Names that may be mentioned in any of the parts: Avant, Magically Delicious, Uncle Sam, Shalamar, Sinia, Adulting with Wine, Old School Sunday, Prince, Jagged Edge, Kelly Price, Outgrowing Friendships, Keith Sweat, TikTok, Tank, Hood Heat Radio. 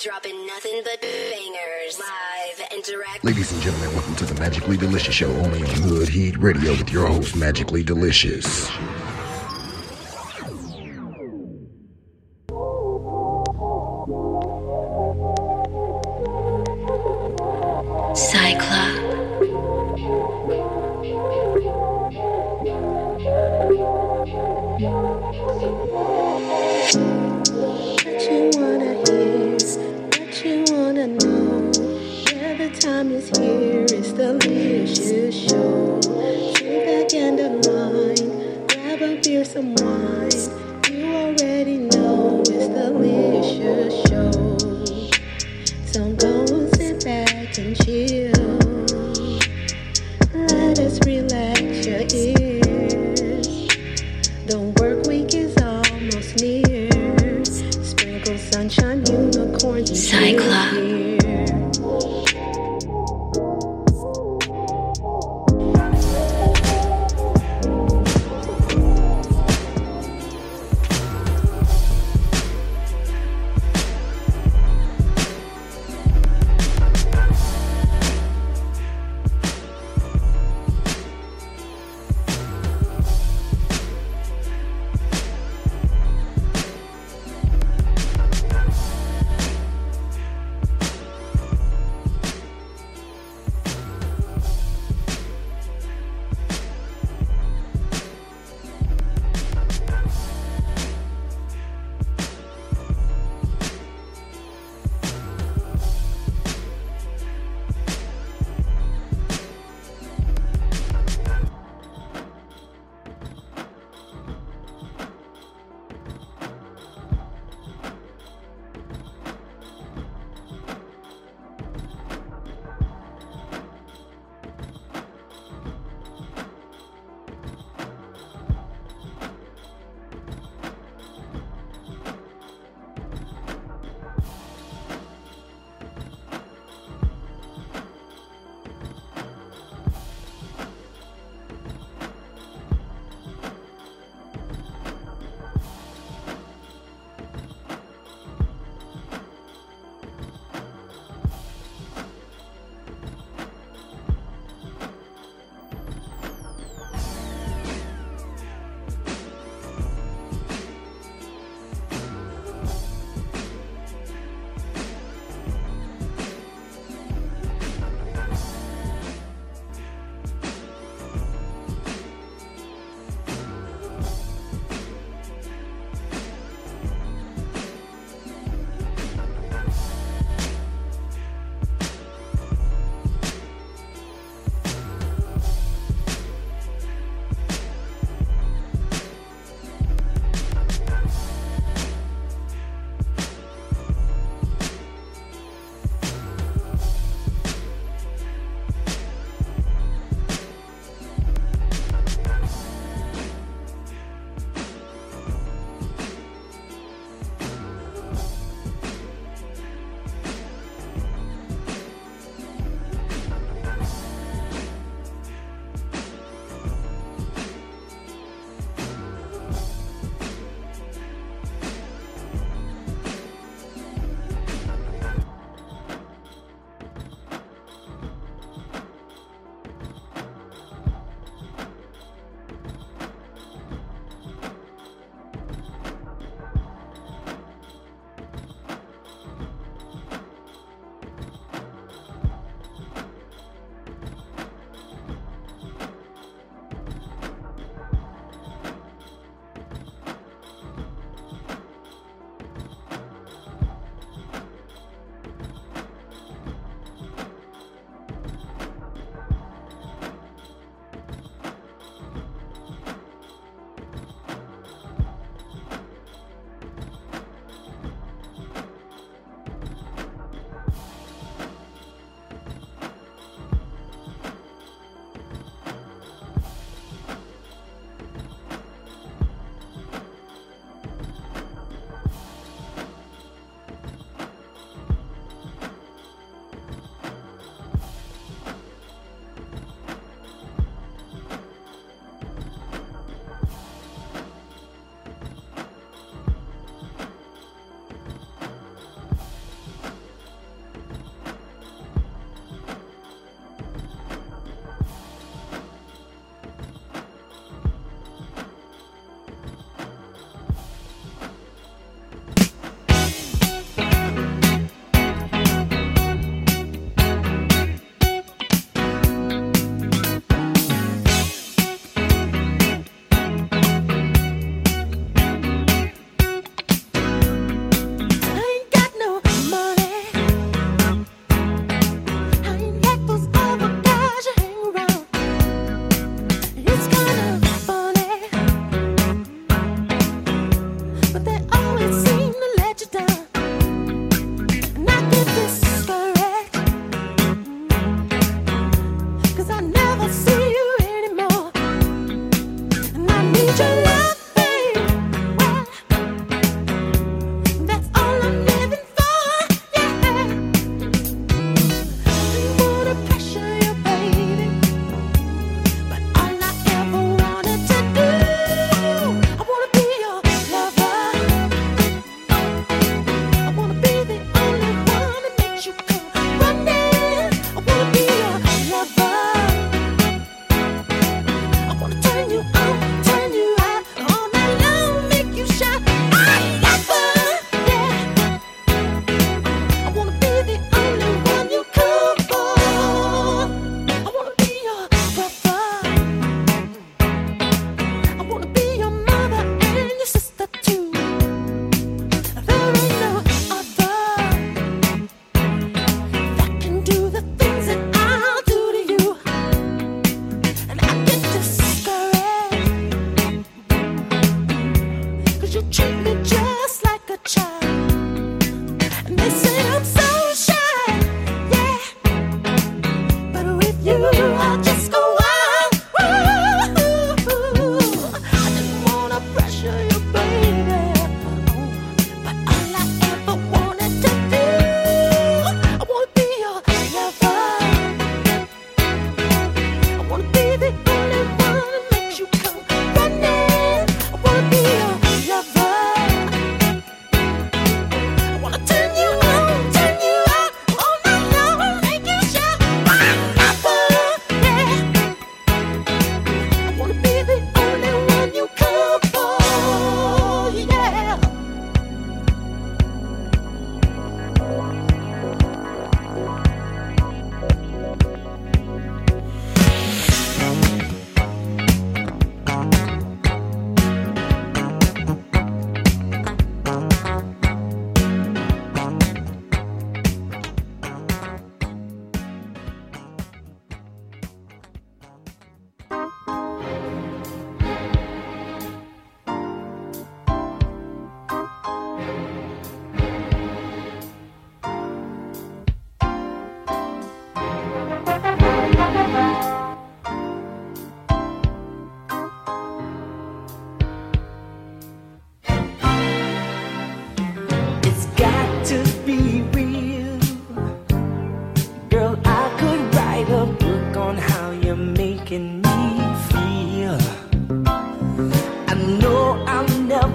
Dropping nothing but bangers live and direct. Ladies and gentlemen, welcome to the Magically Delicious show, only on Hood Heat Radio with your host, Magically Delicious.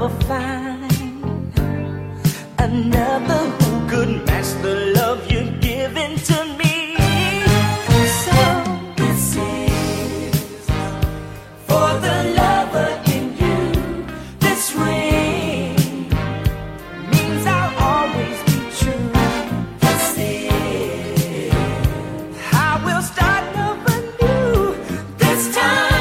never find another who could match the love you're giving to me. So this is for the lover in you. This ring means I'll always be true. This is I will start over new. This time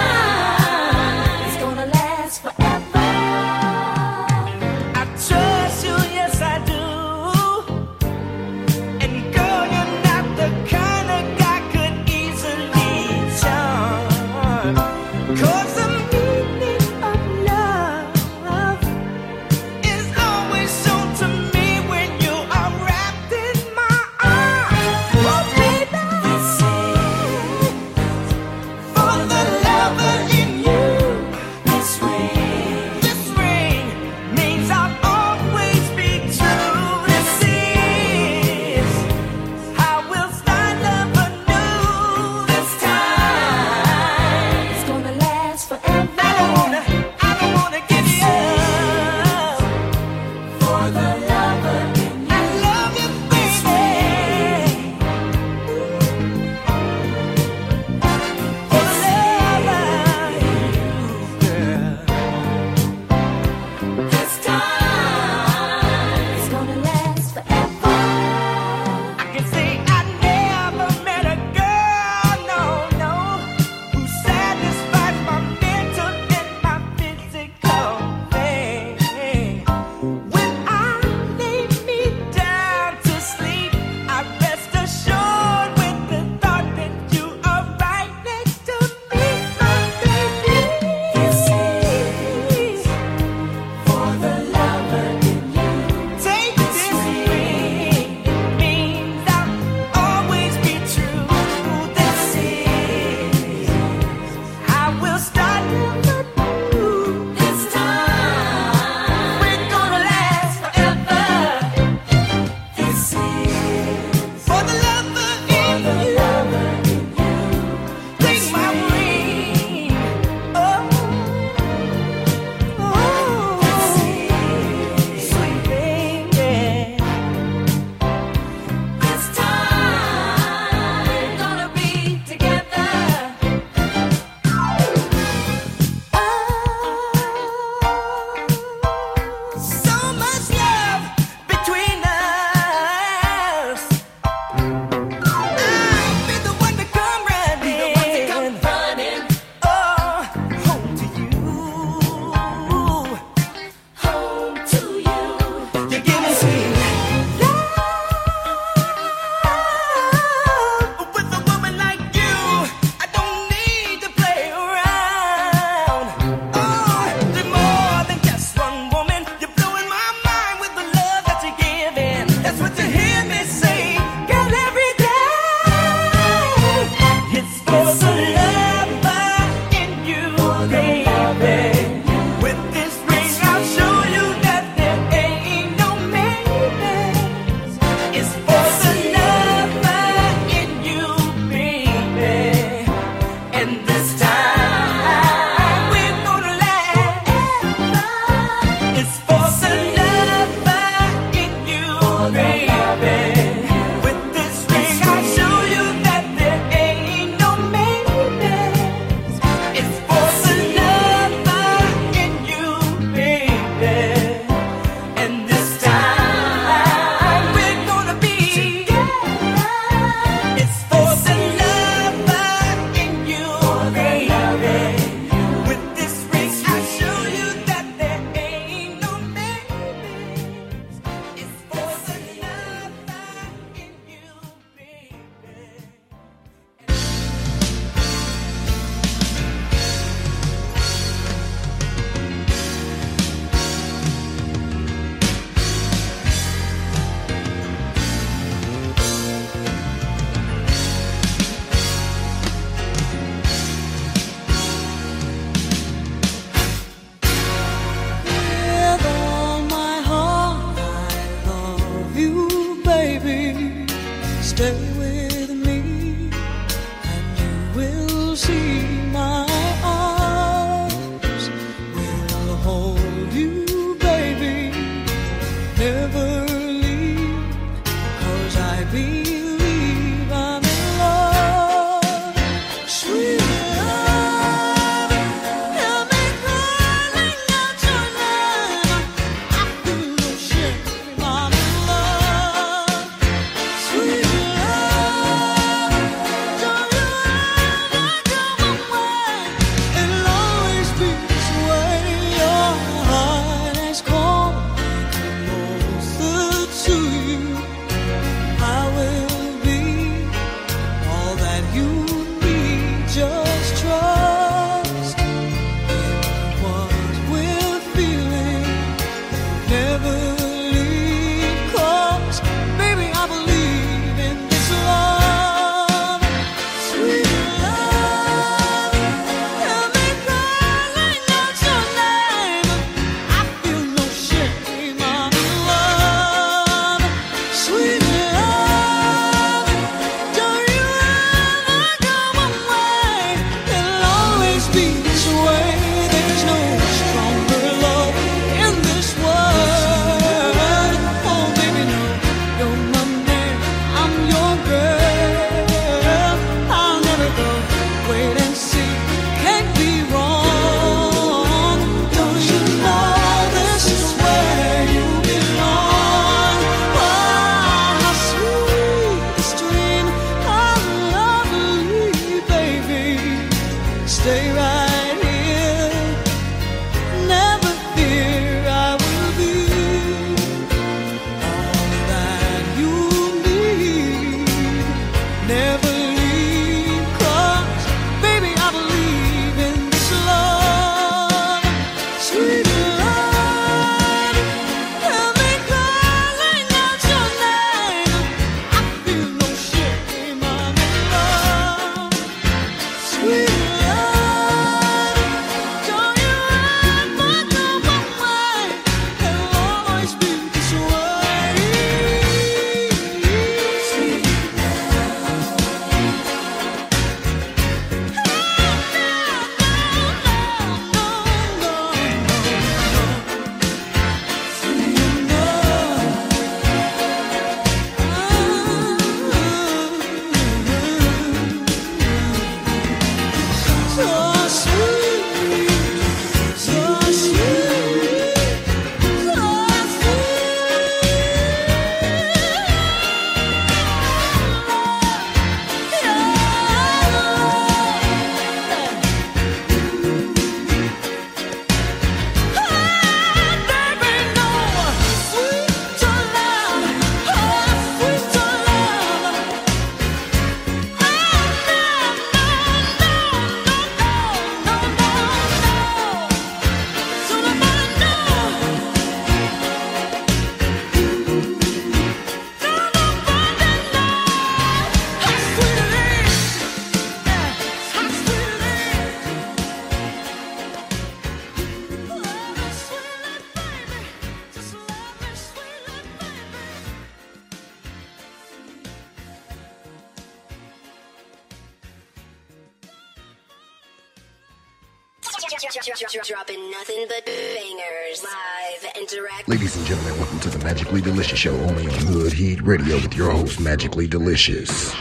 Dropping nothing but bangers live and direct. Ladies and gentlemen, welcome to the Magically Delicious show, only on Hood Heat Radio with your host, Magically Delicious.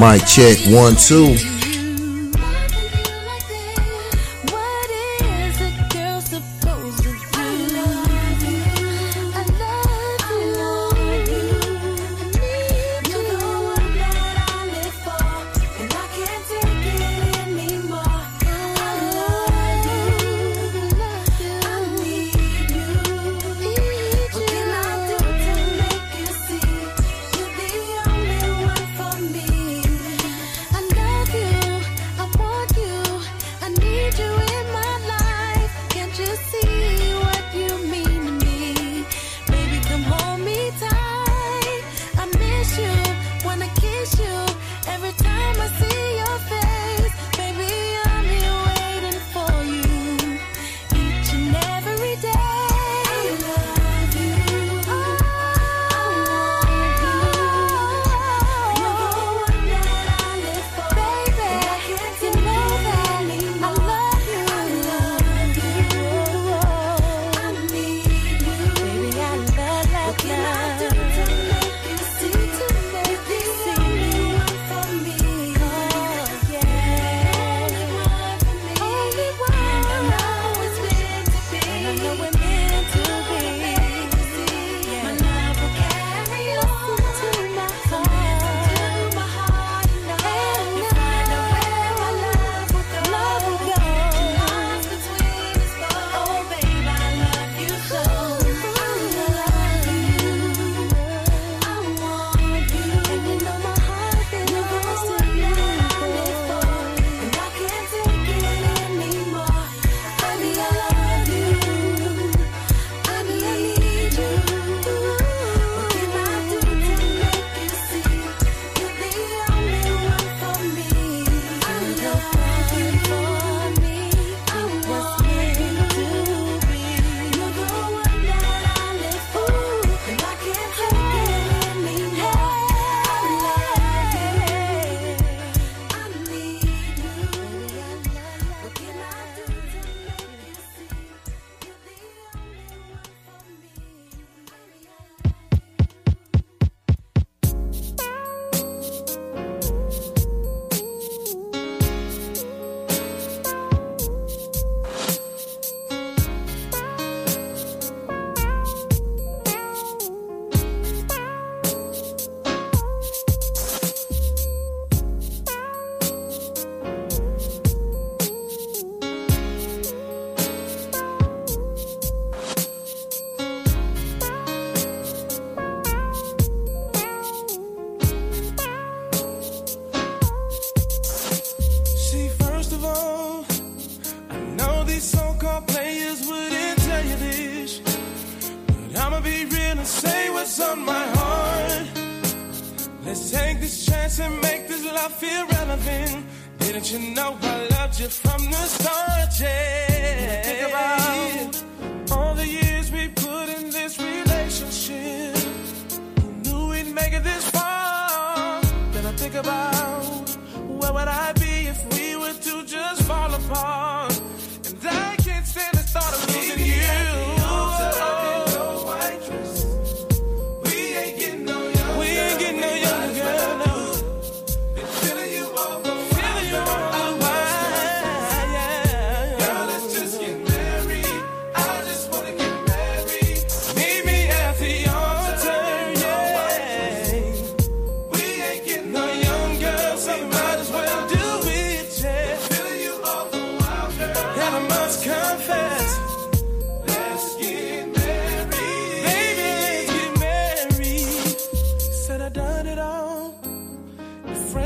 Mic check 1 2.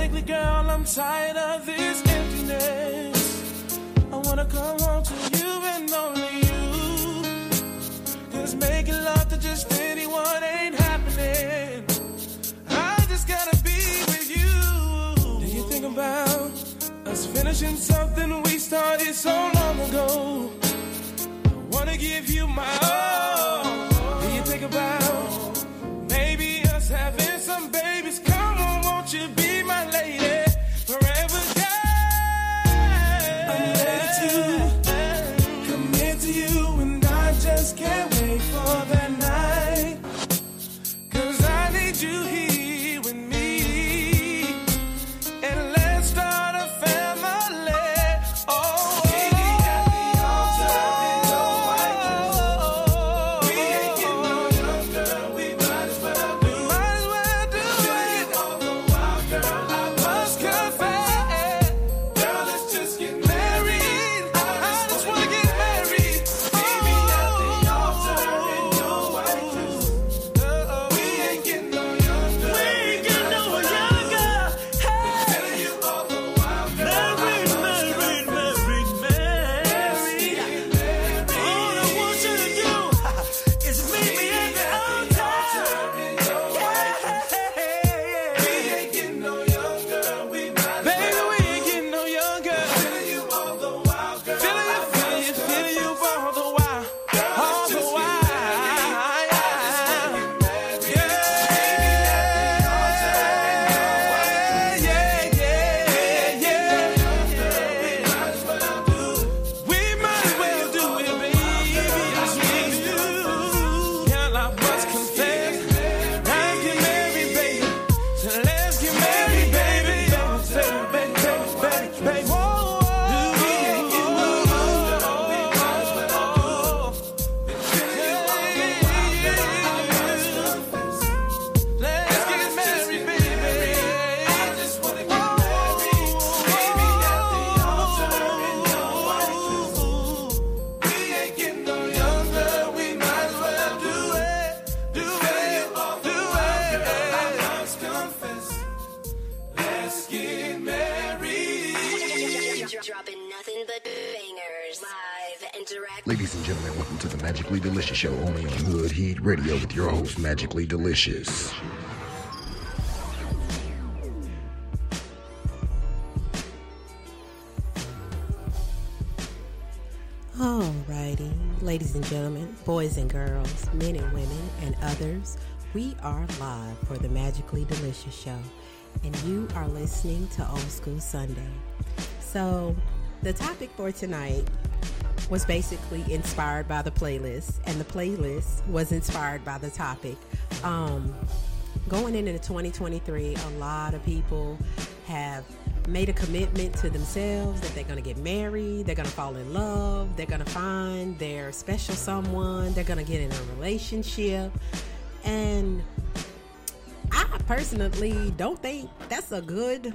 lately, girl, I'm tired of this emptiness. I wanna come home to you and only you. Cause making love to just anyone ain't happening. I just gotta be with you. Do you think about us finishing something we started so long ago? I wanna give you my all. Do you think about maybe us having some babies? Come on, won't you be my lady forever, girl? I'm ready to commit to you, and I just can't wait for that night. Cause I need you here with me, and let's start a family. Oh, we ain't got the altar and no white. We ain't getting no younger. We might as well do it. Might as well do it. All the wild, girl, I must confess. Girl, let's just get married. I just wanna get married. Maybe at the altar and no white. We ain't getting no younger. We ain't getting no younger. Hey, tell you all the wild, girl, I must confess. Married. All I want you to do is meet me at the altar. We ain't getting no younger. We might as Baby, well we ain't getting no younger. Feeling you all the while, girl. Feeling you all the while. All the while. We might as well do it, baby. That's what we do. Girl, I must confess. Let's get married, baby. So let's get married, baby. Baby. We ain't getting no younger. We might as well do it. Feeling you all the while, girl, I must confess. Let's get married, baby. I just wanna get married. Maybe at the altar and no white dress. We ain't getting no younger. We might as well do it. Do it. Do it. I must confess. Let's get married. Dropping nothing but bangers live and direct. Ladies and gentlemen, welcome to the Magically Delicious Show, only on Hood Heat Radio with your host, Magically Delicious. Alrighty, ladies and gentlemen, boys and girls, men and women, and others, we are live for the Magically Delicious Show, and you are listening to Old School Sunday. So, the topic for tonight was basically inspired by the playlist, and the playlist was inspired by the topic. Going into 2023, a lot of people have made a commitment to themselves that they're going to get married, they're going to fall in love, they're going to find their special someone, they're going to get in a relationship. And I personally don't think that's a good,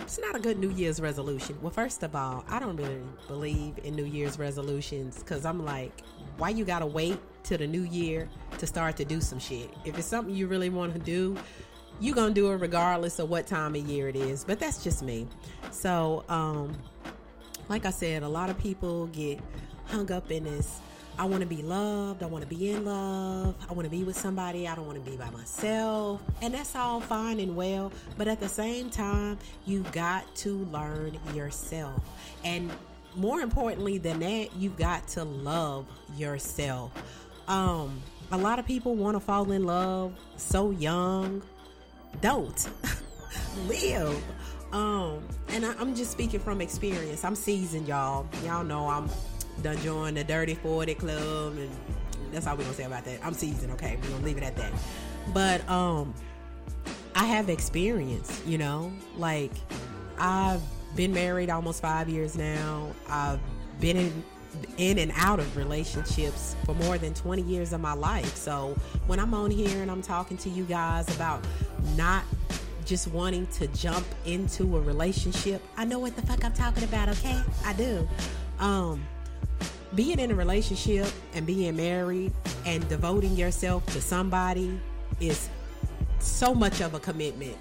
it's not a good New Year's resolution. Well, first of all, I don't really believe in New Year's resolutions, because I'm like, why you got to wait till the new year to start to do some shit? If it's something you really want to do, you're going to do it regardless of what time of year it is. But that's just me. So, like I said, a lot of people get hung up in this. I want to be loved. I want to be in love. I want to be with somebody. I don't want to be by myself. And that's all fine and well. But at the same time, you've got to learn yourself. And more importantly than that, you've got to love yourself. A lot of people want to fall in love so young. Don't live. And I'm just speaking from experience. I'm seasoned, y'all. Y'all know I'm done joined the Dirty 40 Club, and that's all we're gonna say about that. I'm seasoned, okay? We're gonna leave it at that. But I have experience, you know? Like, I've been married almost 5 years now. I've been in and out of relationships for more than 20 years of my life. So when I'm on here and I'm talking to you guys about not just wanting to jump into a relationship, I know what the fuck I'm talking about, okay? I do. Being in a relationship and being married and devoting yourself to somebody is so much of a commitment.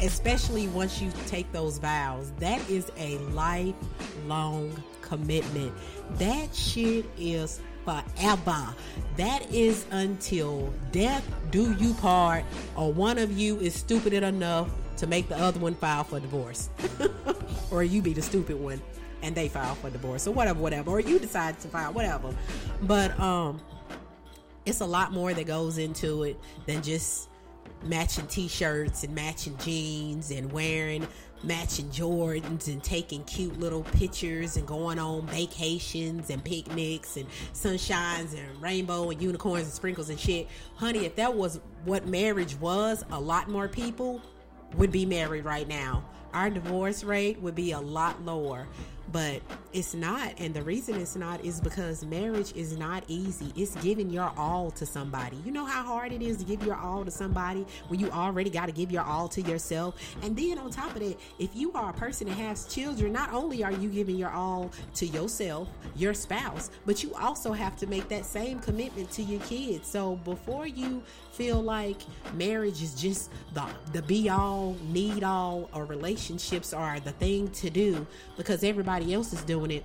especially once you take those vows. That is a lifelong commitment. That shit is forever. That is until death do you part, or one of you is stupid enough to make the other one file for divorce. Or you be the stupid one and they file for divorce, or whatever, or you decide to file, whatever. But it's a lot more that goes into it than just matching t-shirts and matching jeans and wearing matching Jordans and taking cute little pictures and going on vacations and picnics and sunshines and rainbow and unicorns and sprinkles and shit. Honey, if that was what marriage was, a lot more people would be married right now. Our divorce rate would be a lot lower, but it's not. And the reason it's not is because marriage is not easy. It's giving your all to somebody. You know how hard it is to give your all to somebody when you already got to give your all to yourself. And then on top of that, if you are a person that has children, not only are you giving your all to yourself, your spouse, but you also have to make that same commitment to your kids. So before you feel like marriage is just the be all, need all, or relationships are the thing to do because everybody else is doing it,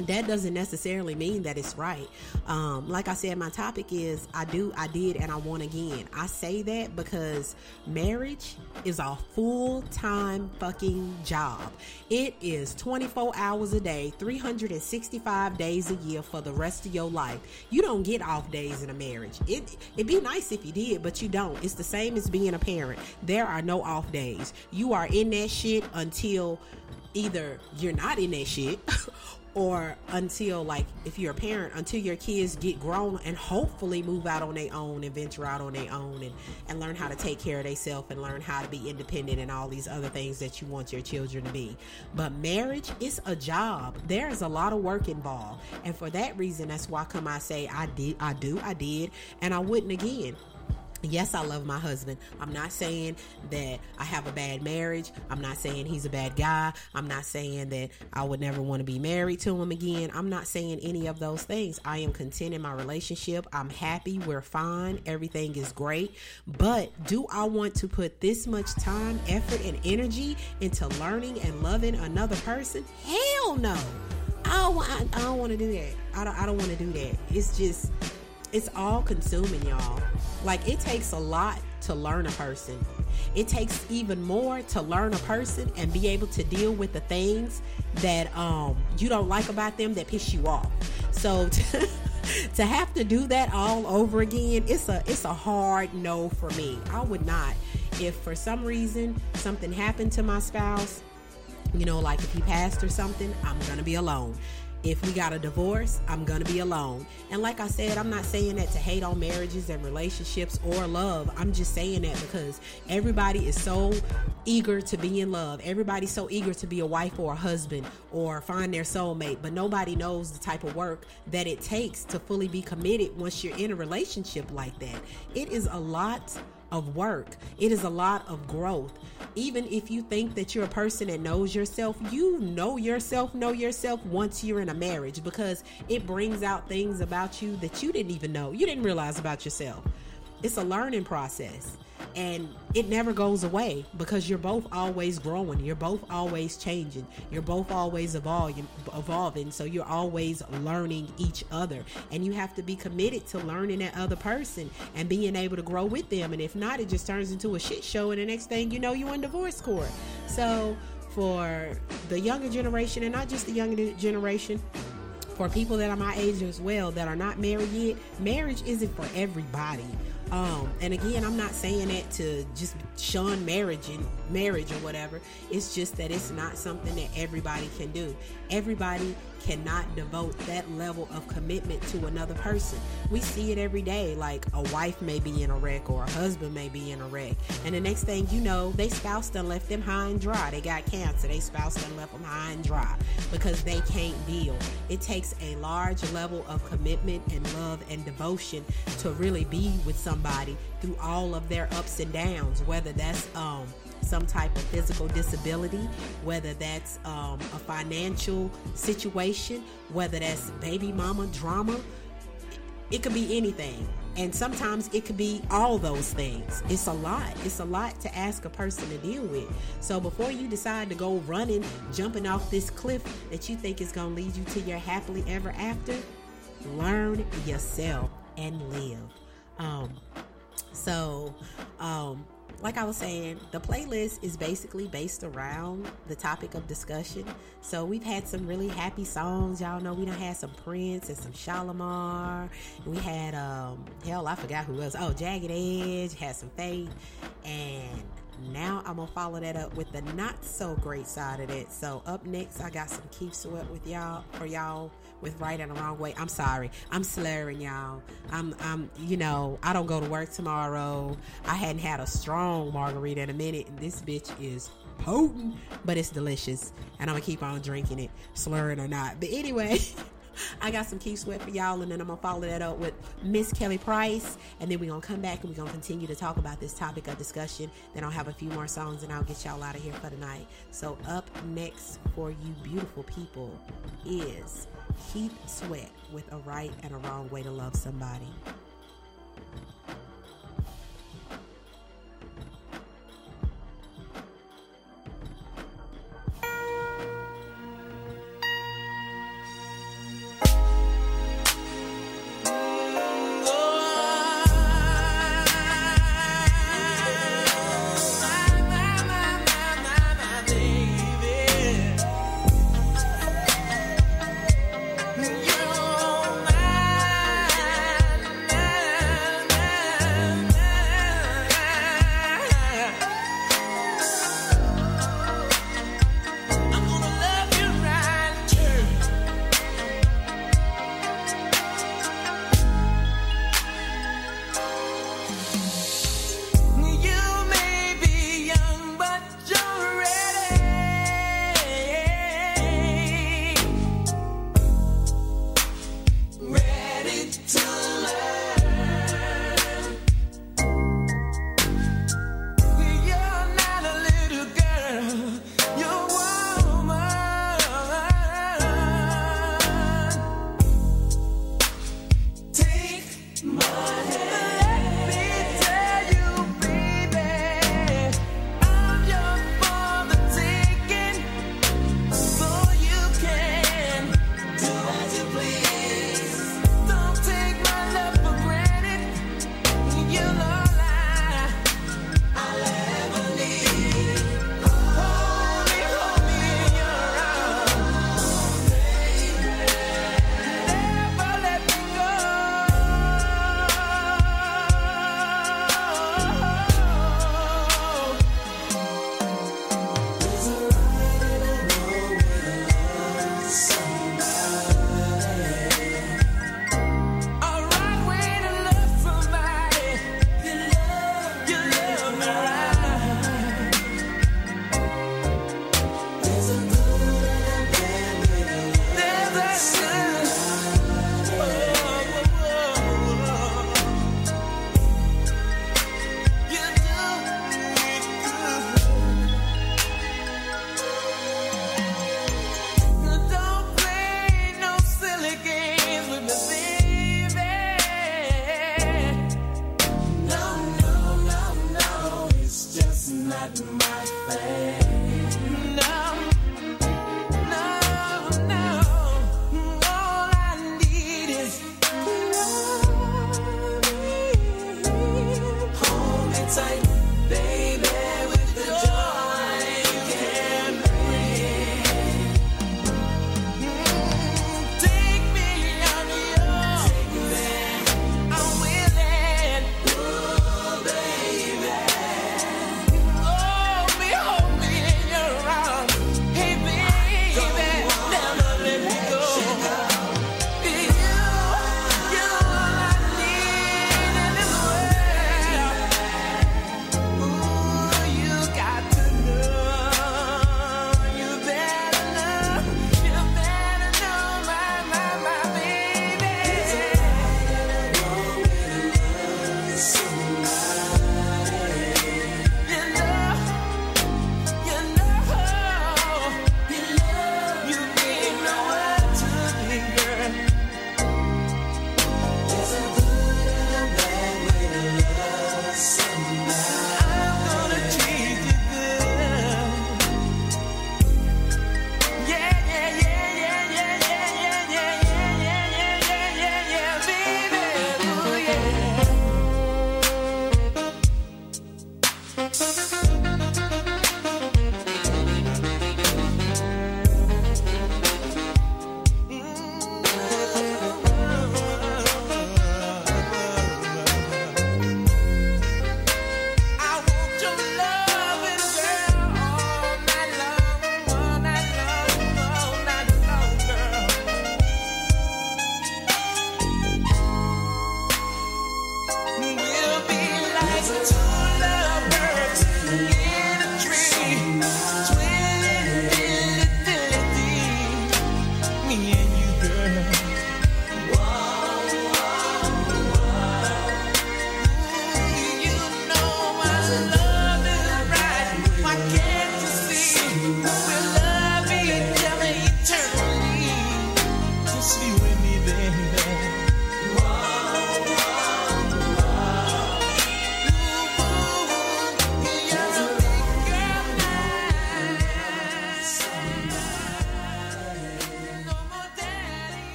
that doesn't necessarily mean that it's right. Like I said, my topic is I did and I won again. I say that because marriage is a full-time fucking job. It is 24 hours a day, 365 days a year for the rest of your life. You don't get off days in a marriage. It'd be nice if you did, but you don't. It's the same as being a parent. There are no off days. You are in that shit until either you're not in that shit or until, like, if you're a parent, until your kids get grown and hopefully move out on their own and venture out on their own and learn how to take care of themselves and learn how to be independent and all these other things that you want your children to be. But marriage is a job. There is a lot of work involved. And for that reason, that's why come I say I did, and I wouldn't again. Yes, I love my husband. I'm not saying that I have a bad marriage. I'm not saying he's a bad guy. I'm not saying that I would never want to be married to him again. I'm not saying any of those things. I am content in my relationship. I'm happy. We're fine. Everything is great. But do I want to put this much time, effort, and energy into learning and loving another person? Hell no. I don't want to do that. I don't want to do that. It's just... it's all consuming, y'all. Like, it takes a lot to learn a person. It takes even more to learn a person and be able to deal with the things that you don't like about them, that piss you off. So to have to do that all over again, it's a hard no for me. I would not. If for some reason something happened to my spouse, you know, like if he passed or something, I'm gonna be alone. If we got a divorce, I'm going to be alone. And like I said, I'm not saying that to hate on marriages and relationships or love. I'm just saying that because everybody is so eager to be in love. Everybody's so eager to be a wife or a husband or find their soulmate. But nobody knows the type of work that it takes to fully be committed once you're in a relationship like that. It is a lot of work. It is a lot of growth. Even if you think that you're a person that knows yourself, you know yourself once you're in a marriage, because it brings out things about you that you didn't even know, you didn't realize about yourself. It's a learning process and it never goes away because you're both always growing. You're both always changing. You're both always evolving. So you're always learning each other, and you have to be committed to learning that other person and being able to grow with them. And if not, it just turns into a shit show. And the next thing you know, you're in divorce court. So for the younger generation, and not just the younger generation, for people that are my age as well, that are not married yet, marriage isn't for everybody. And again, I'm not saying that to just shun marriage or whatever. It's just that it's not something that everybody can do. Everybody cannot devote that level of commitment to another person. We see it every day. Like, a wife may be in a wreck or a husband may be in a wreck, and the next thing you know, they spouse done left them high and dry. They got cancer. They spouse done left them high and dry because they can't deal. It takes a large level of commitment and love and devotion to really be with somebody through all of their ups and downs, whether that's some type of physical disability, whether that's a financial situation, whether that's baby mama drama. It could be anything. And sometimes it could be all those things. It's a lot. It's a lot to ask a person to deal with. So before you decide to go running, jumping off this cliff that you think is going to lead you to your happily ever after, learn yourself and live. Like I was saying, the playlist is basically based around the topic of discussion. So we've had some really happy songs. Y'all know we done had some Prince and some Shalamar. We had, I forgot who else. Oh, Jagged Edge, had some Faith. And now I'm going to follow that up with the not so great side of that. So up next, I got some Keith Sweat with Right and the Wrong Way. I'm sorry. I'm slurring, y'all. I don't go to work tomorrow. I hadn't had a strong margarita in a minute, and this bitch is potent, but it's delicious. And I'm going to keep on drinking it, slurring or not. But anyway, I got some Keith Sweat for y'all, and then I'm going to follow that up with Miss Kelly Price, and then we're going to come back and we're going to continue to talk about this topic of discussion. Then I'll have a few more songs, and I'll get y'all out of here for tonight. So up next for you beautiful people is Keith Sweat with A Right and a Wrong Way to Love Somebody.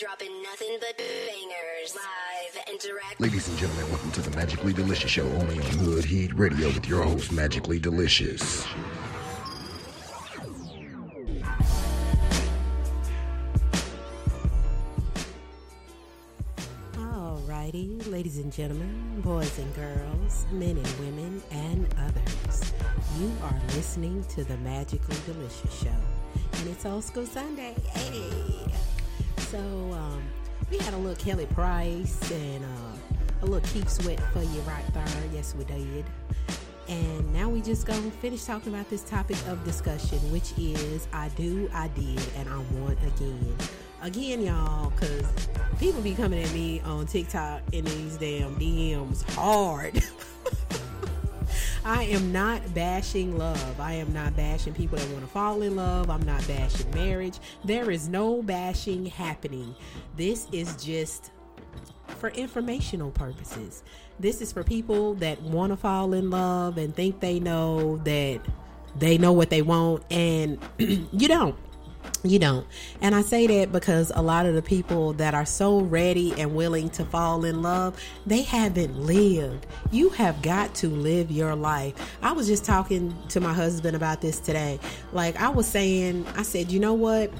Dropping nothing but bangers live and direct. Ladies and gentlemen, welcome to the Magically Delicious show only on Hood Heat Radio with your host, Magically Delicious. Alrighty, ladies and gentlemen, boys and girls, men and women, and others. You are listening to the Magically Delicious show. and it's Old School Sunday. Hey! So, we had a little Kelly Price and a little Keith Sweat for you right there. Yes, we did. And now we just gonna finish talking about this topic of discussion, which is I do, I did, and I want again. Again, y'all, because people be coming at me on TikTok in these damn DMs hard. I am not bashing love. I am not bashing people that want to fall in love. I'm not bashing marriage. There is no bashing happening. This is just for informational purposes. This is for people that want to fall in love and think they know that they know what they want, and you don't. And I say that because a lot of the people that are so ready and willing to fall in love, they haven't lived. You have got to live your life. I was just talking to my husband about this today. Like I was saying, I said, you know what?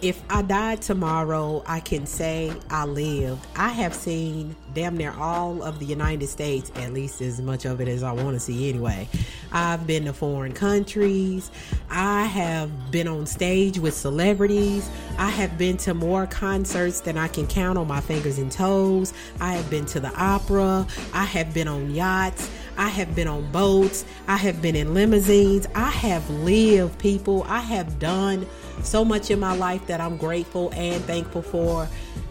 If I died tomorrow, I can say I lived. I have seen damn near all of the United States, at least as much of it as I want to see anyway. I've been to foreign countries. I have been on stage with celebrities. I have been to more concerts than I can count on my fingers and toes. I have been to the opera. I have been on yachts. I have been on boats. I have been in limousines. I have lived, people. I have done so much in my life that I'm grateful and thankful for.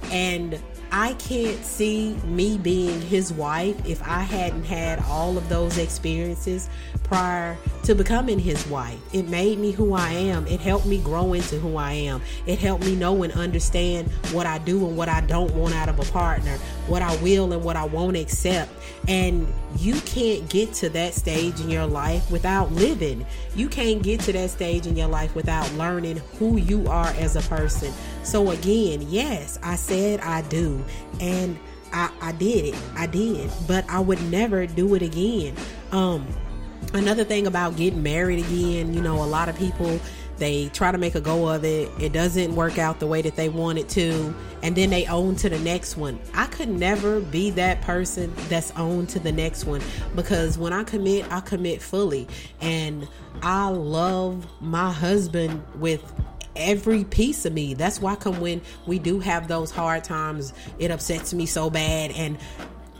And I can't see me being his wife if I hadn't had all of those experiences prior to becoming his wife. It made me who I am. It helped me grow into who I am. It helped me know and understand what I do and what I don't want out of a partner, what I will and what I won't accept. And you can't get to that stage in your life without living. You can't get to that stage in your life without learning who you are as a person. So again, yes, I said I do. And I did it. I did. But I would never do it again. Another thing about getting married again, you know, a lot of people, they try to make a go of it. It doesn't work out the way that they want it to. And then they own to the next one. I could never be that person that's owned to the next one, because when I commit fully. And I love my husband with every piece of me. That's why come when we do have those hard times, it upsets me so bad, and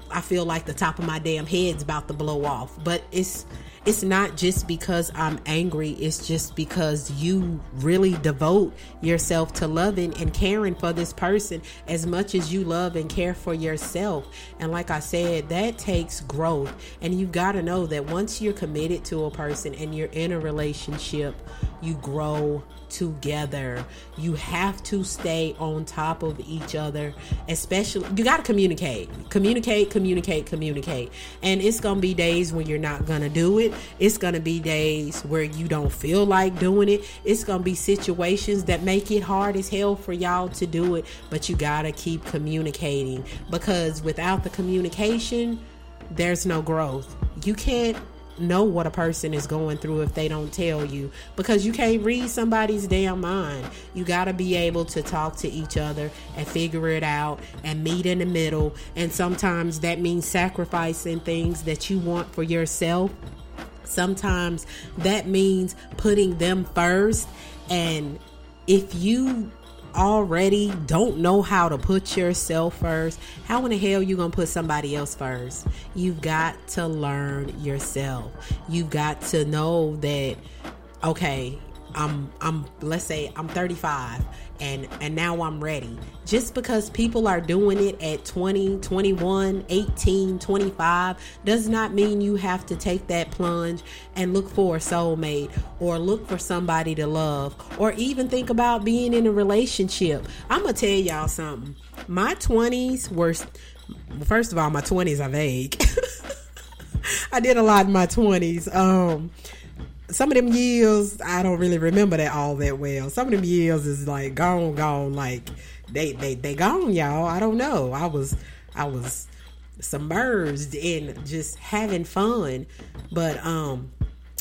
I feel like the top of my damn head's about to blow off. But it's not just because I'm angry. It's just because you really devote yourself to loving and caring for this person as much as you love and care for yourself. And like I said, that takes growth. And you've got to know that once you're committed to a person and you're in a relationship, you grow together. You have to stay on top of each other, especially. You got to communicate. And it's going to be days when you're not going to do it. It's going to be days where you don't feel like doing it. It's going to be situations that make it hard as hell for y'all to do it, but you got to keep communicating, because without the communication, there's no growth. You can't know what a person is going through if they don't tell you, because you can't read somebody's damn mind. You got to be able to talk to each other and figure it out and meet in the middle. And sometimes that means sacrificing things that you want for yourself. Sometimes that means putting them first. And if you already don't know how to put yourself first, how in the hell you gonna put somebody else first? You've got to learn yourself. You've got to know that, okay, let's say I'm 35 and now I'm ready. Just because people are doing it at 20, 21, 18, 25 does not mean you have to take that plunge and look for a soulmate or look for somebody to love or even think about being in a relationship. I'm gonna tell y'all something. My 20s were, first of all, my 20s are vague. I did a lot in my 20s. Some of them years, I don't really remember that all that well. Some of them years is like gone, like they gone, y'all. I don't know. I was submerged in just having fun. But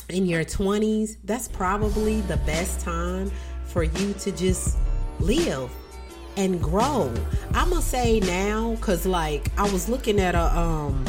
in your 20s, that's probably the best time for you to just live and grow. I'm gonna say now, cause like I was looking at a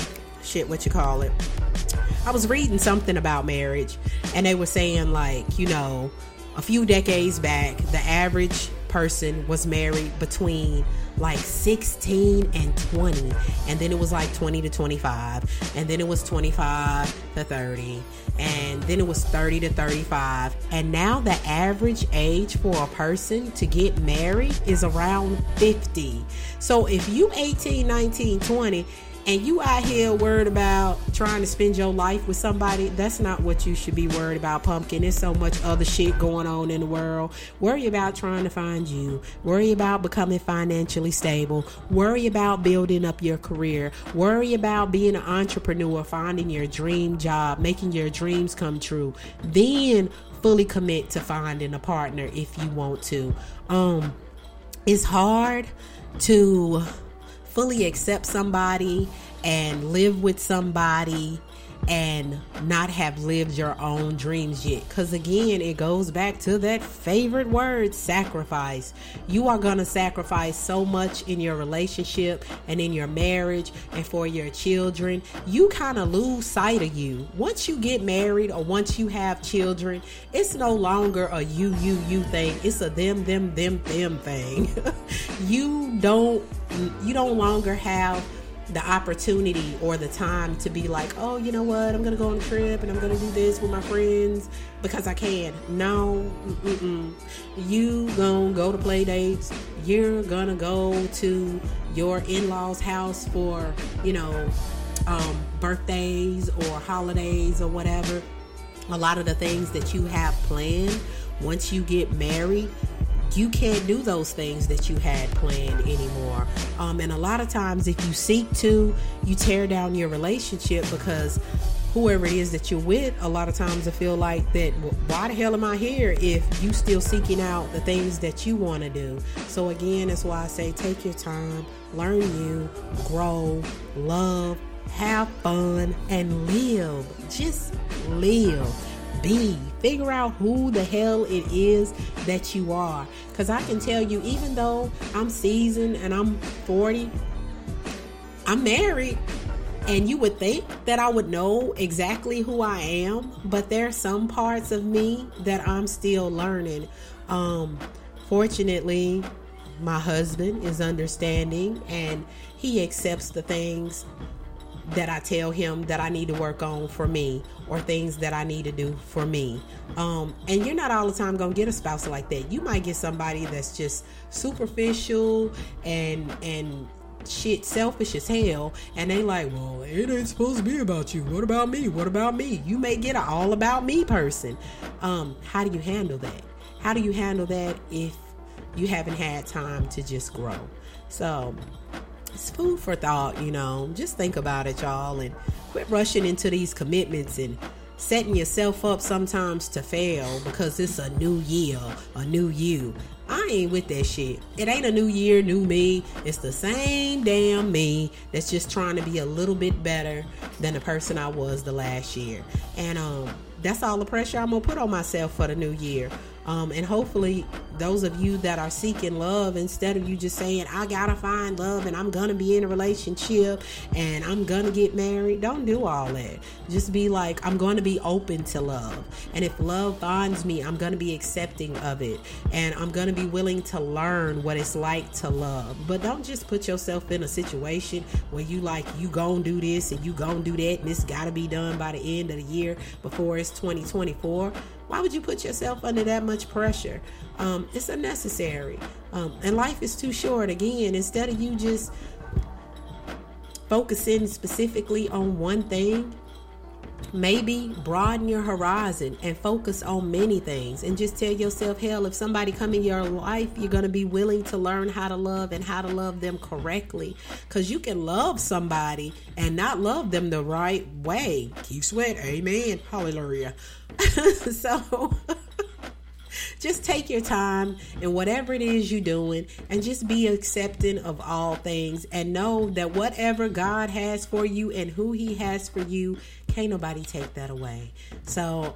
I was reading something about marriage, and they were saying, like, you know, a few decades back, the average person was married between like 16 and 20, and then it was like 20 to 25, and then it was 25 to 30, and then it was 30 to 35, and now the average age for a person to get married is around 50. So if you 18, 19, 20, and you out here worried about trying to spend your life with somebody, that's not what you should be worried about, pumpkin. There's so much other shit going on in the world. Worry about trying to find you. Worry about becoming financially stable. Worry about building up your career. Worry about being an entrepreneur, finding your dream job, making your dreams come true. Then fully commit to finding a partner if you want to. It's hard to fully accept somebody and live with somebody and not have lived your own dreams yet, because again, it goes back to that favorite word, sacrifice. You are gonna sacrifice so much in your relationship and in your marriage and for your children. You kind of lose sight of you once you get married or once you have children. It's no longer a you thing, it's a them thing. you don't longer have the opportunity or the time to be like, oh, you know what, I'm gonna go on a trip and I'm gonna do this with my friends because I can. No, you gonna go to play dates, you're gonna go to your in-laws' house for, you know, birthdays or holidays or whatever. A lot of the things that you have planned once you get married, you can't do those things that you had planned anymore. And a lot of times if you seek to, you tear down your relationship, because whoever it is that you're with, a lot of times I feel like that, why the hell am I here if you still seeking out the things that you want to do? So again, that's why I say take your time, learn you, grow, love, have fun, and live. Just live. Be. Figure out who the hell it is that you are. Because I can tell you, even though I'm seasoned and I'm 40, I'm married. And you would think that I would know exactly who I am. But there are some parts of me that I'm still learning. Fortunately, my husband is understanding and he accepts the things that I tell him that I need to work on for me, or things that I need to do for me. And you're not all the time gonna get a spouse like that. You might get somebody that's just superficial and shit selfish as hell, and they like, well, it ain't supposed to be about you. What about me? What about me? You may get an all about me person. How do you handle that? How do you handle that if you haven't had time to just grow? So it's food for thought, you know. Just think about it, y'all, and quit rushing into these commitments and setting yourself up sometimes to fail because it's a new year, a new you. I ain't with that shit. It ain't a new year, new me. It's the same damn me that's just trying to be a little bit better than the person I was the last year. And that's all the pressure I'm gonna put on myself for the new year. And hopefully those of you that are seeking love, instead of you just saying, I gotta find love and I'm gonna be in a relationship and I'm gonna get married, don't do all that. Just be like, I'm gonna be open to love, and if love finds me, I'm gonna be accepting of it, and I'm gonna be willing to learn what it's like to love. But don't just put yourself in a situation where you like, you gonna do this and you gonna do that and it's gotta be done by the end of the year before it's 2024. Why would you put yourself under that much pressure? It's unnecessary. And life is too short. Again, instead of you just focusing specifically on one thing, maybe broaden your horizon and focus on many things, and just tell yourself, hell, if somebody come in your life, you're going to be willing to learn how to love and how to love them correctly. Because you can love somebody and not love them the right way. Keith Sweat, amen, hallelujah. So just take your time and whatever it is you're doing, and just be accepting of all things, and know that whatever God has for you and who he has for you, can't nobody take that away. So,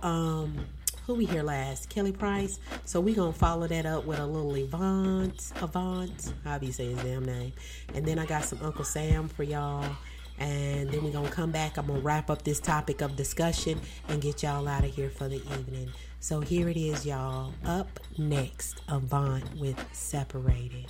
who we here last? Kelly Price. So we gonna follow that up with a little Avant, however you say his damn name. And then I got some Uncle Sam for y'all. And then we're gonna come back. I'm gonna wrap up this topic of discussion and get y'all out of here for the evening. So here it is, y'all. Up next, Avant with Separated.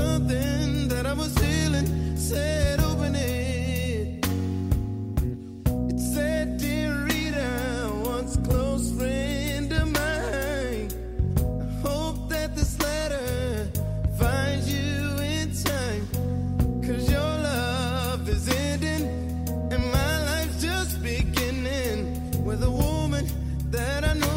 something that I was feeling, said open it. It said, dear reader, once close friend of mine, I hope that this letter finds you in time, cause your love is ending and my life's just beginning with a woman that I know.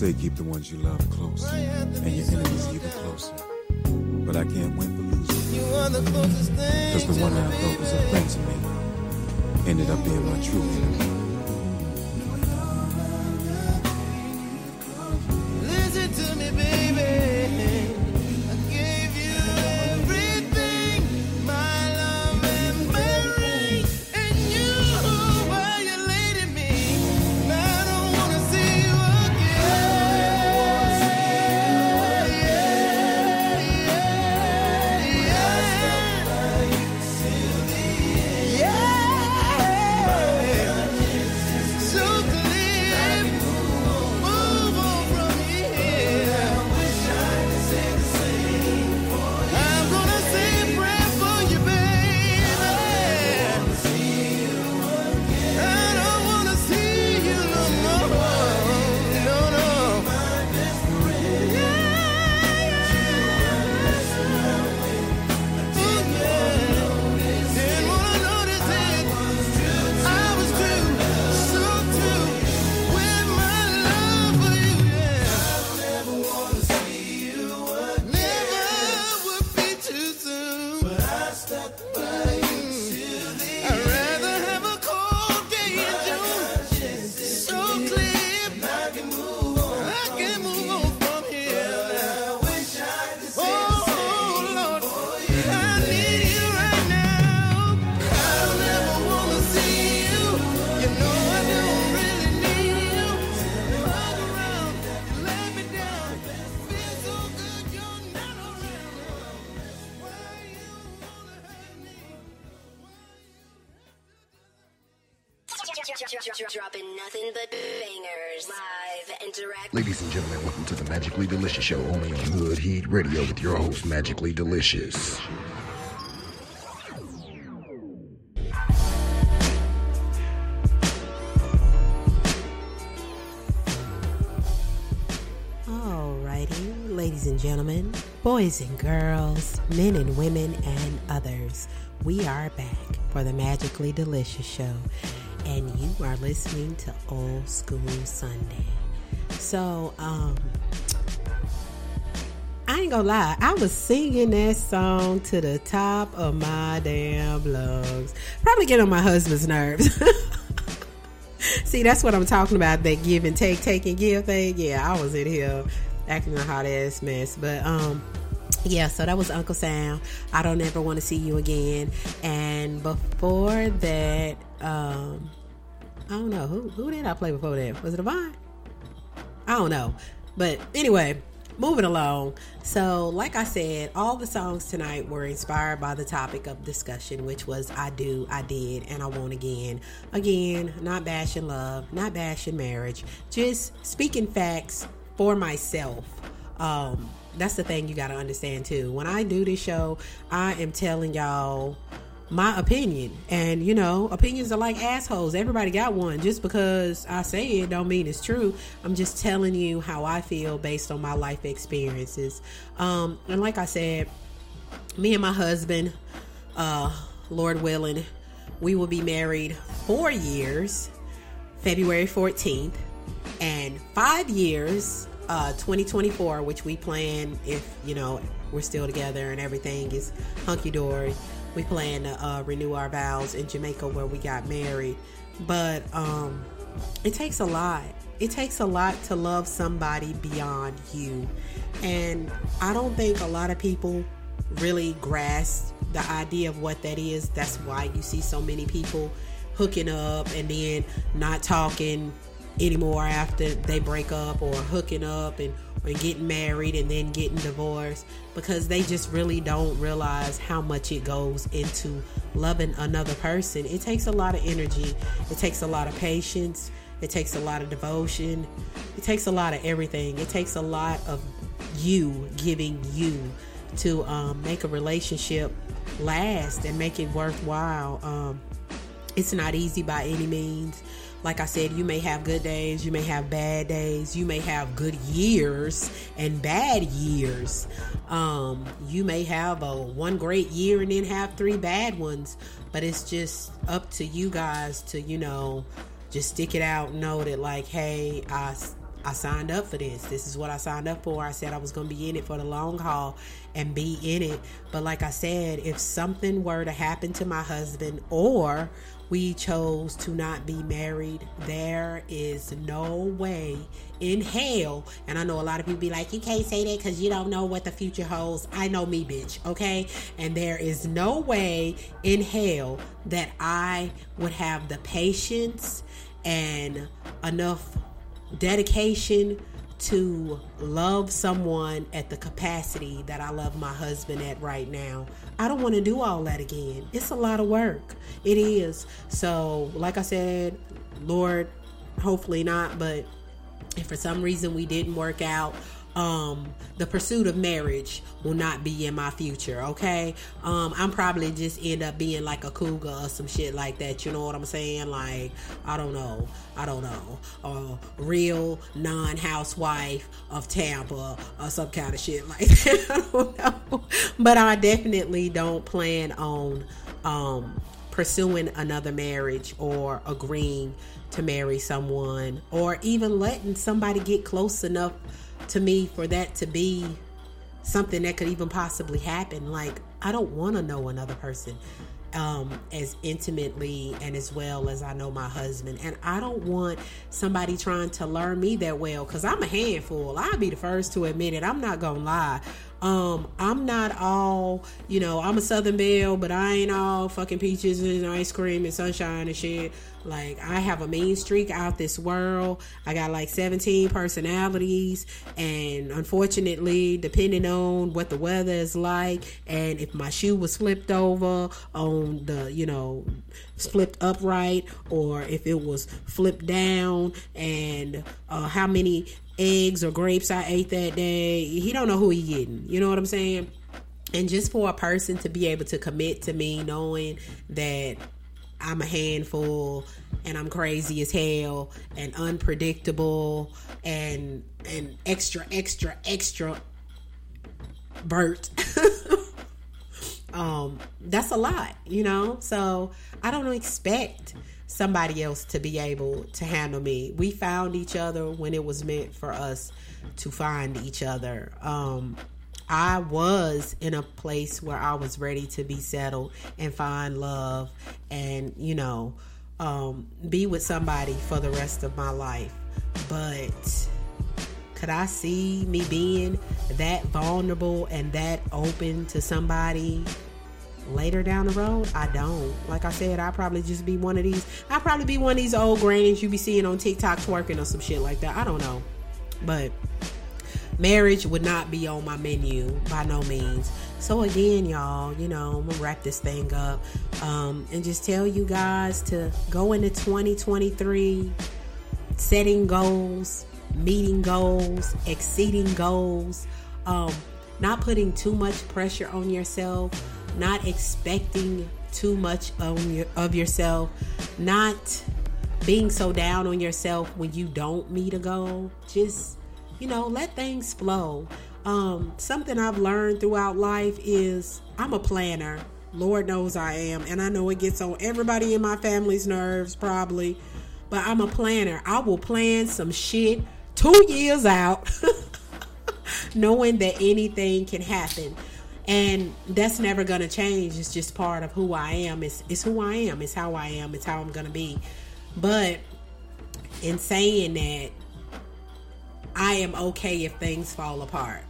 They keep the ones you love close, and your enemies even closer. But I can't win for losing. You are the closest thing. Cause the one I thought was a friend to me ended up being my true enemy. Yeah. Dropping nothing but bangers live and direct. Ladies and gentlemen, welcome to the Magically Delicious show, only on Hood Heat Radio with your host, Magically Delicious. Alrighty, ladies and gentlemen, boys and girls, men and women, and others, we are back for the Magically Delicious show. And you are listening to Old School Sunday. So, I ain't gonna lie, I was singing that song to the top of my damn lungs. Probably get on my husband's nerves. See, that's what I'm talking about, that give and take, take and give thing. Yeah, I was in here acting a hot ass mess. But, yeah, so that was Uncle Sam, I Don't Ever Want to See You Again. And before that, I don't know who did I play before that? Was it Avant? I don't know, but anyway, moving along. So like I said, all the songs tonight were inspired by the topic of discussion, which was I do, I did, and I want again. Not bashing love, not bashing marriage, just speaking facts for myself. That's the thing you got to understand too. When I do this show, I am telling y'all my opinion, and you know, opinions are like assholes. Everybody got one. Just because I say it don't mean it's true. I'm just telling you how I feel based on my life experiences. And like I said, me and my husband, Lord willing, we will be married 4 years, February 14th, and 5 years, 2024, which we plan, if you know, we're still together and everything is hunky-dory, we plan to renew our vows in Jamaica where we got married. But it takes a lot. It takes a lot to love somebody beyond you. And I don't think a lot of people really grasp the idea of what that is. That's why you see so many people hooking up and then not talking anymore after they break up, or hooking up or getting married and then getting divorced, because they just really don't realize how much it goes into loving another person. It takes a lot of energy. It takes a lot of patience. It takes a lot of devotion. It takes a lot of everything. It takes a lot of you giving you to make a relationship last and make it worthwhile. It's not easy by any means. Like I said, you may have good days, you may have bad days, you may have good years and bad years. You may have one great year and then have 3 bad ones, but it's just up to you guys to, you know, just stick it out and know that, like, hey, I signed up for this. This is what I signed up for. I said I was going to be in it for the long haul and be in it. But like I said, if something were to happen to my husband, or we chose to not be married, there is no way in hell. And I know a lot of people be like, you can't say that because you don't know what the future holds. I know me, bitch, okay? And there is no way in hell that I would have the patience and enough dedication to love someone at the capacity that I love my husband at right now. I don't want to do all that again. It's a lot of work. It is. So, like I said, Lord, hopefully not, but if for some reason we didn't work out, the pursuit of marriage will not be in my future, okay? I'm probably just end up being like a cougar or some shit like that, you know what I'm saying? Like, I don't know, a real non-housewife of Tampa or some kind of shit like that. I don't know, but I definitely don't plan on pursuing another marriage or agreeing to marry someone, or even letting somebody get close enough to me for that to be something that could even possibly happen. Like, I don't want to know another person as intimately and as well as I know my husband. And I don't want somebody trying to learn me that well, because I'm a handful. I'll be the first to admit it. I'm not gonna lie. I'm not all, you know, I'm a Southern Belle, but I ain't all fucking peaches and ice cream and sunshine and shit. Like, I have a mean streak out this world. I got like 17 personalities, and unfortunately, depending on what the weather is like, and if my shoe was flipped over on the, you know, flipped upright, or if it was flipped down, and how many eggs or grapes I ate that day, he don't know who he getting, you know what I'm saying? And just for a person to be able to commit to me knowing that I'm a handful and I'm crazy as hell and unpredictable and extra burnt that's a lot, you know. So I don't expect somebody else to be able to handle me. We found each other when it was meant for us to find each other. I was in a place where I was ready to be settled and find love and, you know, be with somebody for the rest of my life. But could I see me being that vulnerable and that open to somebody later down the road? I don't. Like I said, I'd probably just be one of these. I'd probably be one of these old grannies you be seeing on TikTok twerking or some shit like that. I don't know. But marriage would not be on my menu by no means. So again, y'all, you know, I'm gonna wrap this thing up and just tell you guys to go into 2023 setting goals, meeting goals, exceeding goals, not putting too much pressure on yourself, not expecting too much of yourself, not being so down on yourself when you don't meet a goal. Just, you know, let things flow. Something I've learned throughout life is I'm a planner. Lord knows I am. And I know it gets on everybody in my family's nerves probably, but I'm a planner. I will plan some shit 2 years out knowing that anything can happen. And that's never going to change. It's just part of who I am. It's who I am. It's how I am. It's how I'm going to be. But in saying that, I am okay if things fall apart.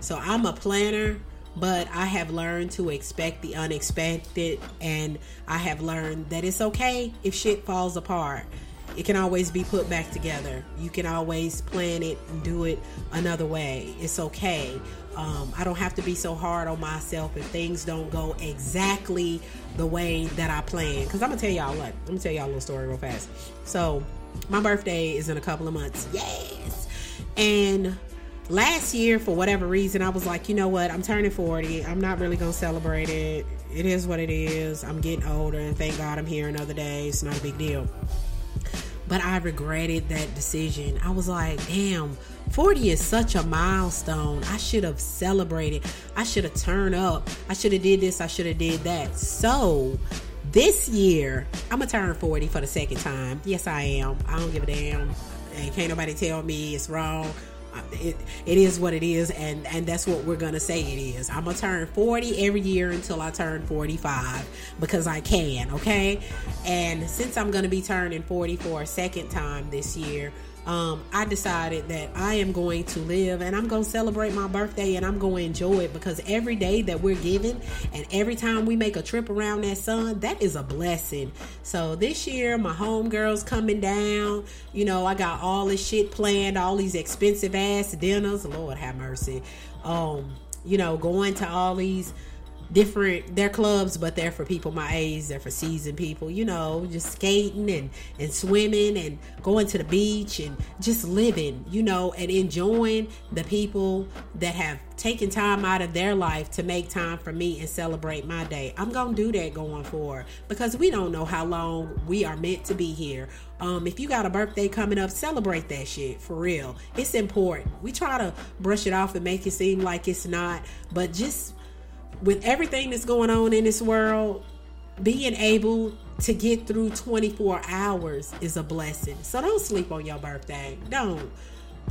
So I'm a planner, but I have learned to expect the unexpected. And I have learned that it's okay if shit falls apart. It can always be put back together. You can always plan it and do it another way. It's okay. I don't have to be so hard on myself if things don't go exactly the way that I planned. Cause I'm gonna tell y'all what, I'm gonna tell y'all a little story real fast. So my birthday is in a couple of months. Yes. And last year, for whatever reason, I was like, you know what? I'm turning 40. I'm not really going to celebrate it. It is what it is. I'm getting older, and thank God I'm here another day. It's not a big deal. But I regretted that decision. I was like, damn, 40 is such a milestone. I should have celebrated. I should have turned up. I should have did this. I should have did that. So this year, I'm going to turn 40 for the second time. Yes, I am. I don't give a damn. And can't nobody tell me it's wrong. It is what it is, and that's what we're gonna say it is. I'm gonna turn 40 every year until I turn 45, because I can, okay? And since I'm gonna be turning 40 for a second time this year, I decided that I am going to live, and I'm going to celebrate my birthday, and I'm going to enjoy it, because every day that we're given and every time we make a trip around that sun, that is a blessing. So this year, my homegirl's coming down. You know, I got all this shit planned, all these expensive ass dinners. Lord have mercy. You know, going to all these different, they're clubs, but they're for people my age, they're for seasoned people, you know, just skating and swimming and going to the beach and just living, you know, and enjoying the people that have taking time out of their life to make time for me and celebrate my day. I'm going to do that going forward, because we don't know how long we are meant to be here. If you got a birthday coming up, celebrate that shit for real. It's important. We try to brush it off and make it seem like it's not, but just with everything that's going on in this world, being able to get through 24 hours is a blessing. So don't sleep on your birthday. Don't.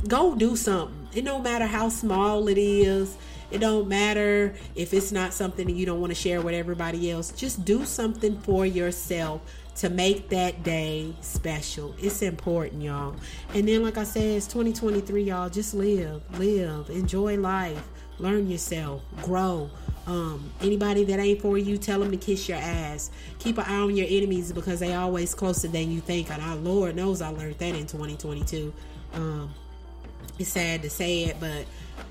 Go do something. It don't matter how small it is. It don't matter if it's not something that you don't want to share with everybody else. Just do something for yourself to make that day special. It's important, y'all. And then, like I said, it's 2023, y'all. Just live. Enjoy life. Learn yourself. Grow. Anybody that ain't for you, tell them to kiss your ass. Keep an eye on your enemies because they always closer than you think. And our Lord knows I learned that in 2022. It's sad to say it, but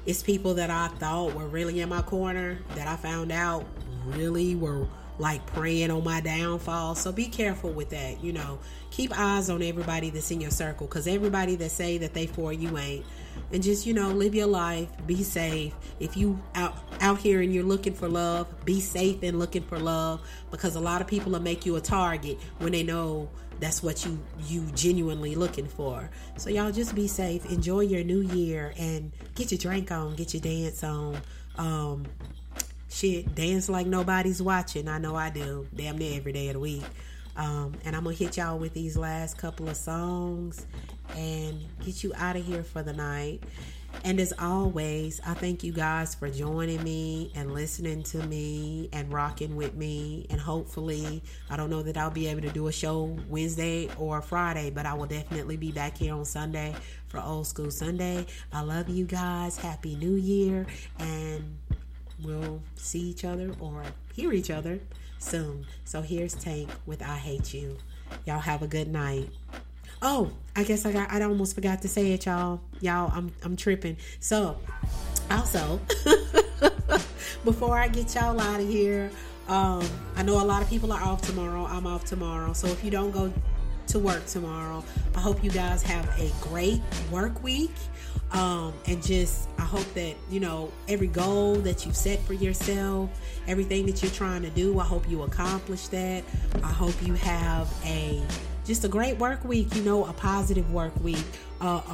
it's people that I thought were really in my corner that I found out really were like preying on my downfall. So be careful with that. You know, keep eyes on everybody that's in your circle, because everybody that say that they for you ain't. And just, you know, live your life, be safe. If you out here and you're looking for love, be safe and looking for love, because a lot of people will make you a target when they know that's what you genuinely looking for. So y'all just be safe, enjoy your new year, and get your drink on, get your dance on. Shit, dance like nobody's watching. I know I do, damn near every day of the week. And I'm gonna hit y'all with these last couple of songs and get you out of here for the night. And as always, I thank you guys for joining me and listening to me and rocking with me. And hopefully, I don't know that I'll be able to do a show Wednesday or Friday, but I will definitely be back here on Sunday for Old School Sunday. I love you guys. Happy New Year. And we'll see each other or hear each other soon. So here's Tank with I Hate You. Y'all have a good night. Oh, I guess I almost forgot to say it, y'all. Y'all, I'm tripping. So, also, before I get y'all out of here, I know a lot of people are off tomorrow. I'm off tomorrow. So if you don't go to work tomorrow, I hope you guys have a great work week. And just, I hope that, you know, every goal that you've set for yourself, everything that you're trying to do, I hope you accomplish that. I hope you have just a great work week, you know, a positive work week, a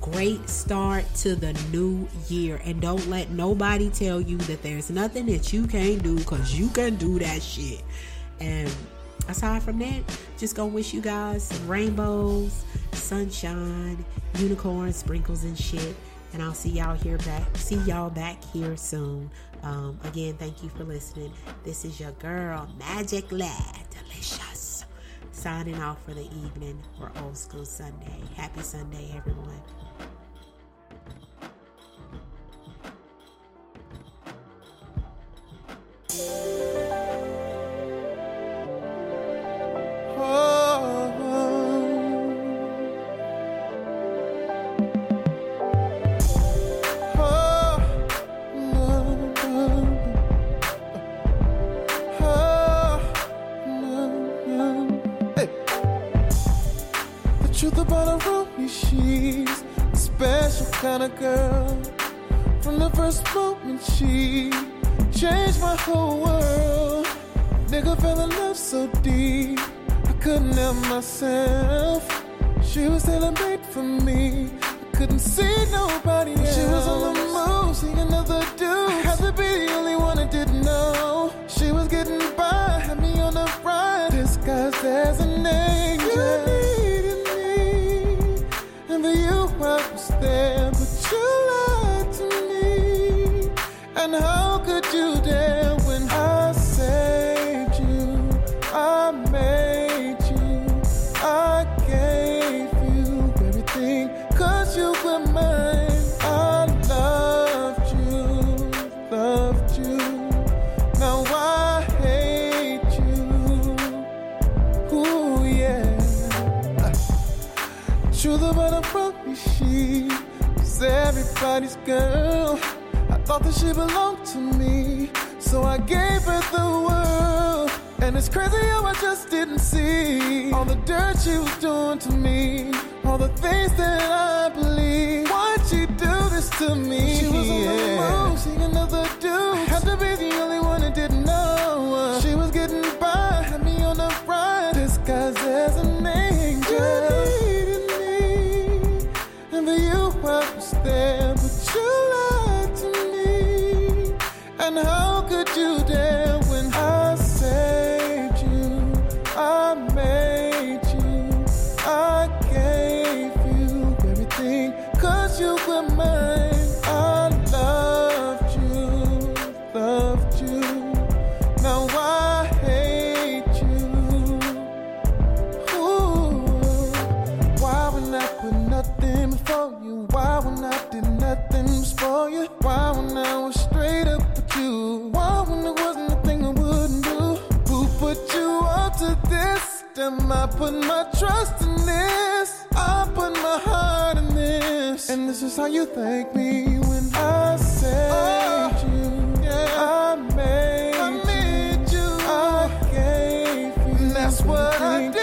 great start to the new year. And don't let nobody tell you that there's nothing that you can't do, because you can do that shit. And aside from that, just gonna wish you guys some rainbows, sunshine, unicorn sprinkles and shit. And I'll see y'all back here soon. Again, thank you for listening. This is your girl, Magically Delicious, signing off for the evening for Old School Sunday. Happy Sunday, everyone. Kind of girl, from the first moment she changed my whole world. Nigga fell in love so deep, I couldn't help myself. She was tailor-made for me, I couldn't see nobody else. She was on the move, seeing another dude. I had to be the only one that didn't know. She was getting by, had me on a ride, disguised as an angel. You needed me, and for you I was there. And how could you dare when I saved you, I made you, I gave you everything, cause you were mine. I loved you, now I hate you, ooh yeah. True the one from me, she was everybody's girl. Thought that she belonged to me, so I gave her the world. And it's crazy how I just didn't see all the dirt she was doing to me, all the things that I believe. Why'd she do this to me? She was on the road, seeing another dude. Had to be the only one that didn't know. She was getting by, had me on a ride, disguised as an angel. You needed me, and for you I was there, but you. And how could you dare when I saved you, I made you, I gave you everything, cause you were mine. I loved you, Him, I put my trust in this. I put my heart in this. And this is how you thank me when I say you. Yeah. I made you. I gave you. And that's what I did.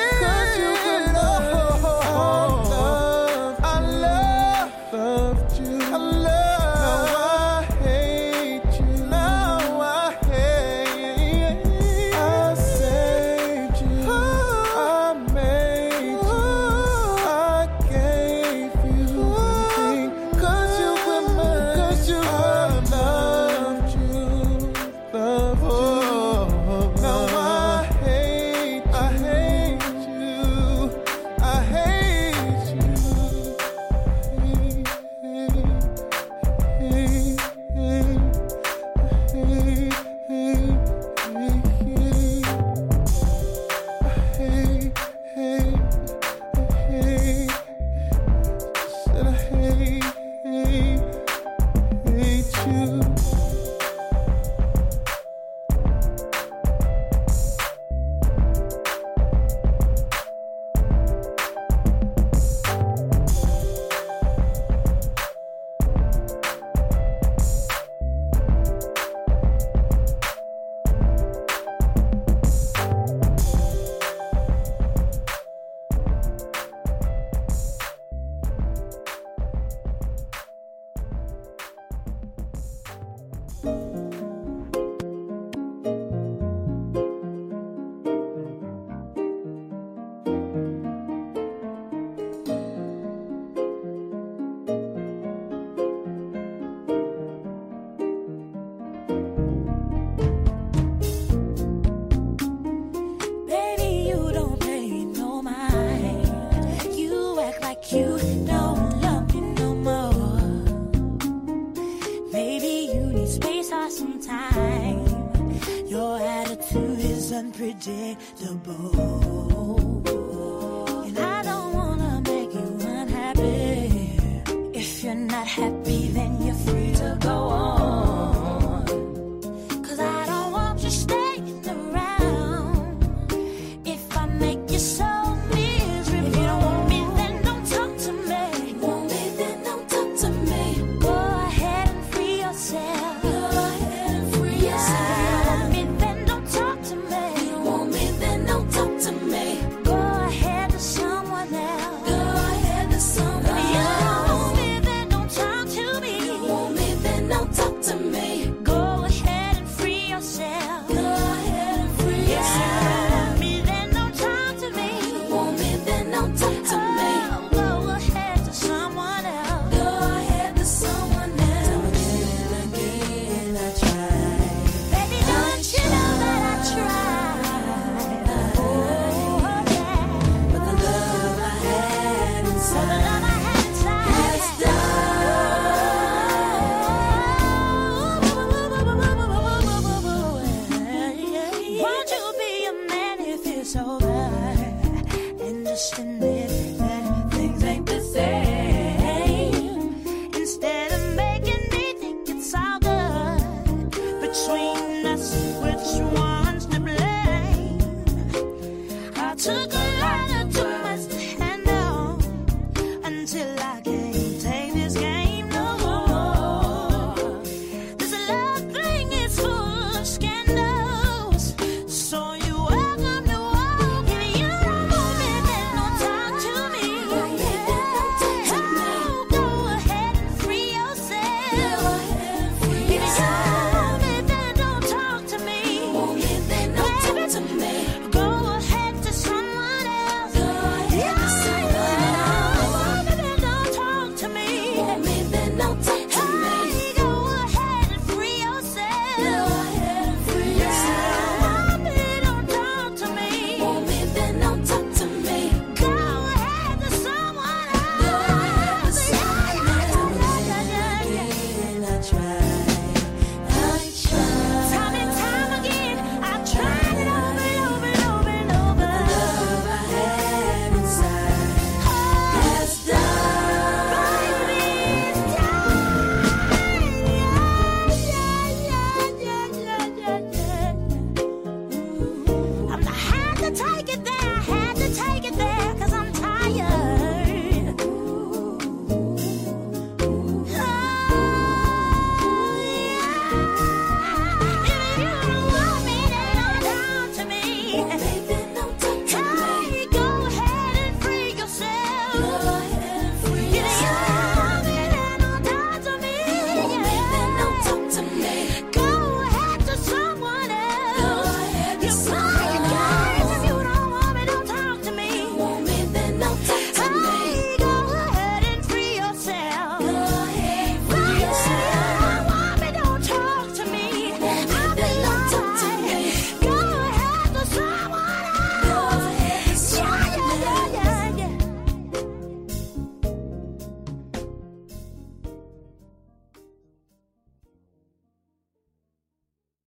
Unpredictable, and I don't wanna make you unhappy if you're not happy.